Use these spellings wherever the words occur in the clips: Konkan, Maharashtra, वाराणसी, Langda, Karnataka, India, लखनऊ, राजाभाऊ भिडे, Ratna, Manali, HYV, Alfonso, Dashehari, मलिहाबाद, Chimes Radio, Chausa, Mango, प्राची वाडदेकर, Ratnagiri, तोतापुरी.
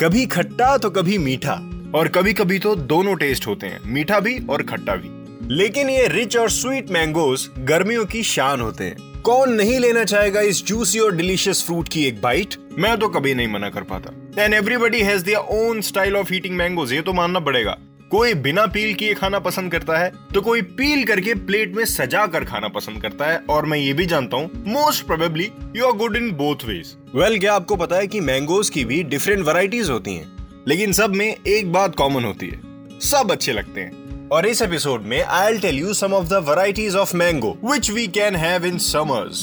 कभी खट्टा तो कभी मीठा, और कभी कभी तो दोनों टेस्ट होते हैं, मीठा भी और खट्टा भी। लेकिन ये रिच और स्वीट मैंगोज गर्मियों की शान होते हैं। कौन नहीं लेना चाहेगा इस जूसी और डिलीशियस फ्रूट की एक बाइट? मैं तो कभी नहीं मना कर पाता। And everybody has their own style of eating mangoes, ये तो मानना पड़ेगा। कोई बिना पील किए खाना पसंद करता है, तो कोई पील करके प्लेट में सजा कर खाना पसंद करता है। और मैं ये भी जानता हूँ most probably you are good in both ways. Well, क्या आपको पता है कि मैंगोज की भी डिफरेंट वैरायटीज होती हैं, लेकिन सब में एक बात कॉमन होती है, सब अच्छे लगते हैं। और इस एपिसोड में I will tell you some of the varieties of mango which we can have in summers.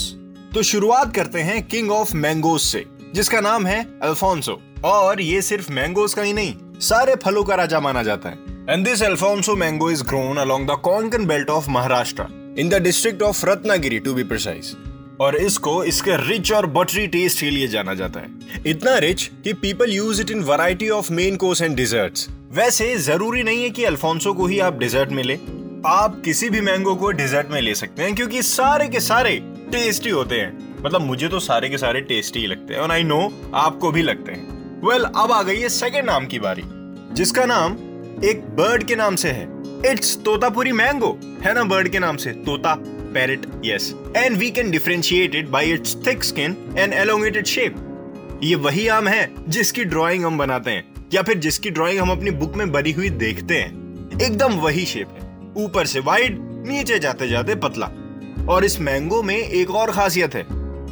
तो शुरुआत करते हैं किंग ऑफ मैंगोज से, जिसका नाम है अल्फोंसो। और ये सिर्फ मैंगोज का ही नहीं, सारे फलों का राजा माना जाता है। And this Alfonso mango is grown along the Konkan belt of Maharashtra, in the district of Ratnagiri to be precise. और इसको इसके रिच और बटरी टेस्ट के लिए जाना जाता है। इतना रिच कि people use it in variety of main course and desserts. वैसे जरूरी नहीं है कि अल्फोंसो को ही आप डिजर्ट में ले, आप किसी भी मैंगो को डिजर्ट में ले सकते हैं, क्योंकि सारे के सारे टेस्टी होते हैं। मतलब मुझे तो सारे के सारे टेस्टी ही लगते हैं, और I know आपको भी लगते हैं। Well, अब आ गई है सेकंड नाम की बारी, जिसका नाम एक बर्ड के नाम से है। इट्स तोतापुरी मैंगो, है ना, बर्ड के नाम से, तोता, parrot, yes. And we can differentiate it by its thick skin and elongated shape. ये वही आम है जिसकी ड्राइंग हम बनाते हैं, या फिर जिसकी ड्राइंग हम अपनी बुक में बनी हुई देखते हैं। एकदम वही शेप है, ऊपर से वाइड, नीचे जाते जाते पतला। और इस मैंगो में एक और खासियत है,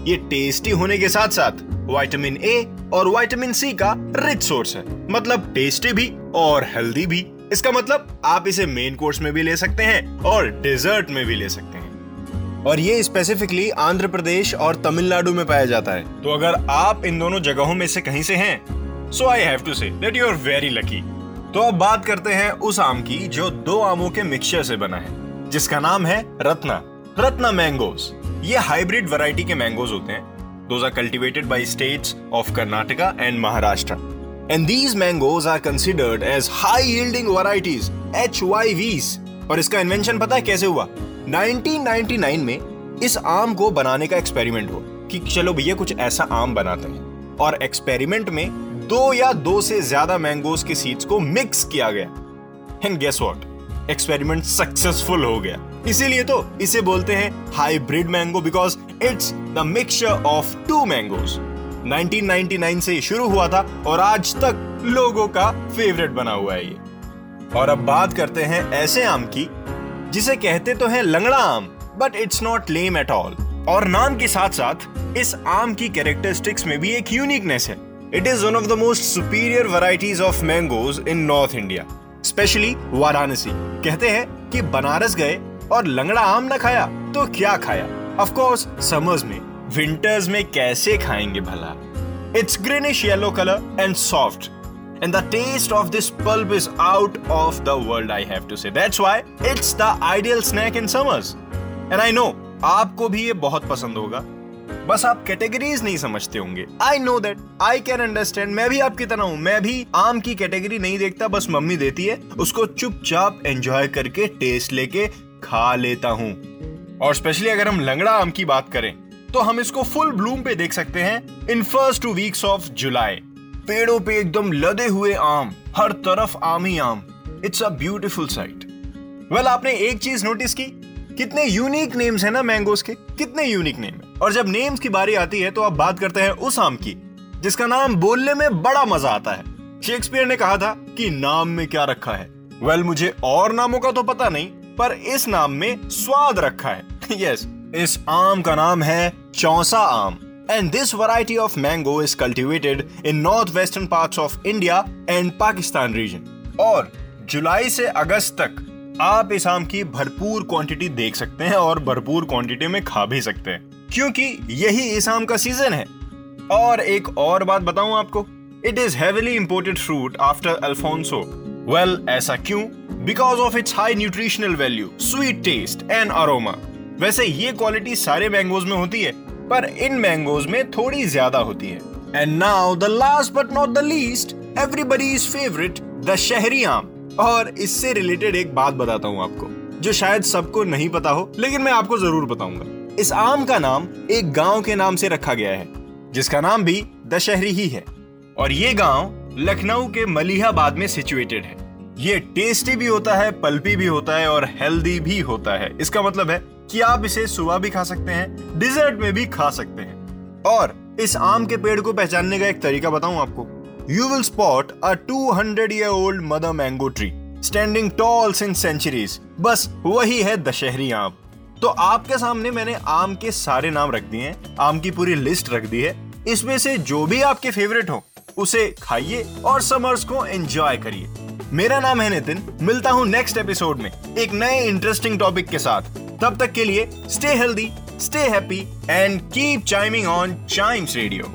ये टेस्टी होने के साथ साथ विटामिन ए और विटामिन सी का रिच सोर्स है। मतलब टेस्टी भी और हेल्दी भी। इसका मतलब आप इसे मेन कोर्स में भी ले सकते हैं और डेजर्ट में भी ले सकते हैं। और ये स्पेसिफिकली आंध्र प्रदेश और तमिलनाडु में पाया जाता है। तो अगर आप इन दोनों जगहों में से कहीं से हैं, so I have to say that you are very lucky. तो अब बात करते हैं उस आम की जो दो आमों के मिक्सचर से बना है, जिसका नाम है रत्ना। रत्ना मैंगोज ये हाइब्रिड वैरायटी के मैंगोज होते हैं। Those are cultivated by states of Karnataka and Maharashtra. And these mangoes are considered as high-yielding varieties, HYVs. और इसका invention पता है कैसे हुआ? 1999 में इस आम को बनाने का experiment हुआ कि चलो भैया कुछ ऐसा आम बनाते हैं। और experiment में दो या दो से ज्यादा mangoes के seeds को mix किया गया। And guess what? Experiment successful हो गया। इसीलिए तो इसे बोलते हैं hybrid mango, because it's the mixture of two mangoes. 1999 से शुरू हुआ था और आज तक लोगों का फेवरेट बना हुआ है ये। और अब बात करते हैं ऐसे आम की जिसे कहते तो हैं लंगड़ा आम, but it's not lame at all. और नाम के साथ साथ इस आम की कैरेक्टरिस्टिक्स में भी एक यूनिकनेस है। It is one of the most superior varieties of mangoes in north India, specially वाराणसी। कहते हैं कि बनारस गए और लंगड़ा आम न खाया तो क्या खाया। ऑफ कोर्स समर्स में, विंटर्स में कैसे खाएंगे भला। It's greenish yellow colour and soft, and the taste of this pulp is out of the world, I have to say. That's why it's the ideal snack in summers. And I know आपको भी ये बहुत पसंद होगा, बस आप categories नहीं समझते होंगे। I know that, I can understand. मैं भी आपकी तरह हूं, मैं भी आम की कैटेगरी नहीं देखता, बस मम्मी देती है, उसको चुपचाप एंजॉय करके टेस्ट लेके खा लेता हूं। और स्पेशली अगर हम लंगड़ा आम की बात करें तो हम इसको फुल ब्लूम पे देख सकते हैं in first 2 weeks of July. पेड़ों पे एकदम लदे हुए आम, हर तरफ आम ही आम। It's a beautiful sight. Well, आपने एक चीज नोटिस की, कितने यूनिक नेम्स है ना मैंगोज के, कितने यूनिक नेम है। और जब नेम्स की बारी आती है तो आप बात करते हैं उस आम की जिसका नाम बोलने में बड़ा मजा आता है। शेक्सपियर ने कहा था कि नाम में क्या रखा है। वेल, मुझे और नामों का तो पता नहीं, पर इस नाम में स्वाद रखा है। Yes, इस आम का नाम है चौसा आम। And this variety of mango is cultivated in northwestern parts of India and Pakistan region. और जुलाई से अगस्त तक आप इस आम की भरपूर क्वांटिटी देख सकते हैं और भरपूर क्वांटिटी में खा भी सकते हैं, क्योंकि यही इस आम का सीजन है। और एक और बात बताऊं आपको, it is heavily imported fruit after alphonso. Well, ऐसा क्यों? Because of its high nutritional value, sweet taste and aroma. वैसे ये क्वालिटी सारे मैंगोज में होती है, पर इन मैंगोज में थोड़ी ज्यादा होती है। And now the last but not the least, everybody's favourite, Dasheri आम। और इससे रिलेटेड एक बात बताता हूँ आपको, जो शायद सबको नहीं पता हो, लेकिन मैं आपको जरूर बताऊंगा। इस आम का नाम एक गाँव के नाम से रखा गया है, जिसका नाम भी दशहरी ही है। और ये गांव लखनऊ के मलिहाबाद में सिचुएटेड है। ये टेस्टी भी होता है, पल्पी भी होता है और हेल्दी भी होता है। इसका मतलब है कि आप इसे सुबह भी खा सकते हैं, डिजर्ट में भी खा सकते हैं। और इस आम के पेड़ को पहचानने का एक तरीका बताऊं आपको। You will spot a 200-year-old mother mango tree standing tall since centuries। बस वही है दशहरी आम। तो आपके सामने मैंने आम के सारे नाम रख दिए हैं, आम की पूरी लिस्ट रख दी है। इसमें से जो भी आपके फेवरेट हो उसे खाइए और समर्स को एंजॉय करिए। मेरा नाम है नितिन, मिलता हूँ नेक्स्ट एपिसोड में एक नए इंटरेस्टिंग टॉपिक के साथ। तब तक के लिए stay healthy, stay happy and keep chiming on Chimes radio.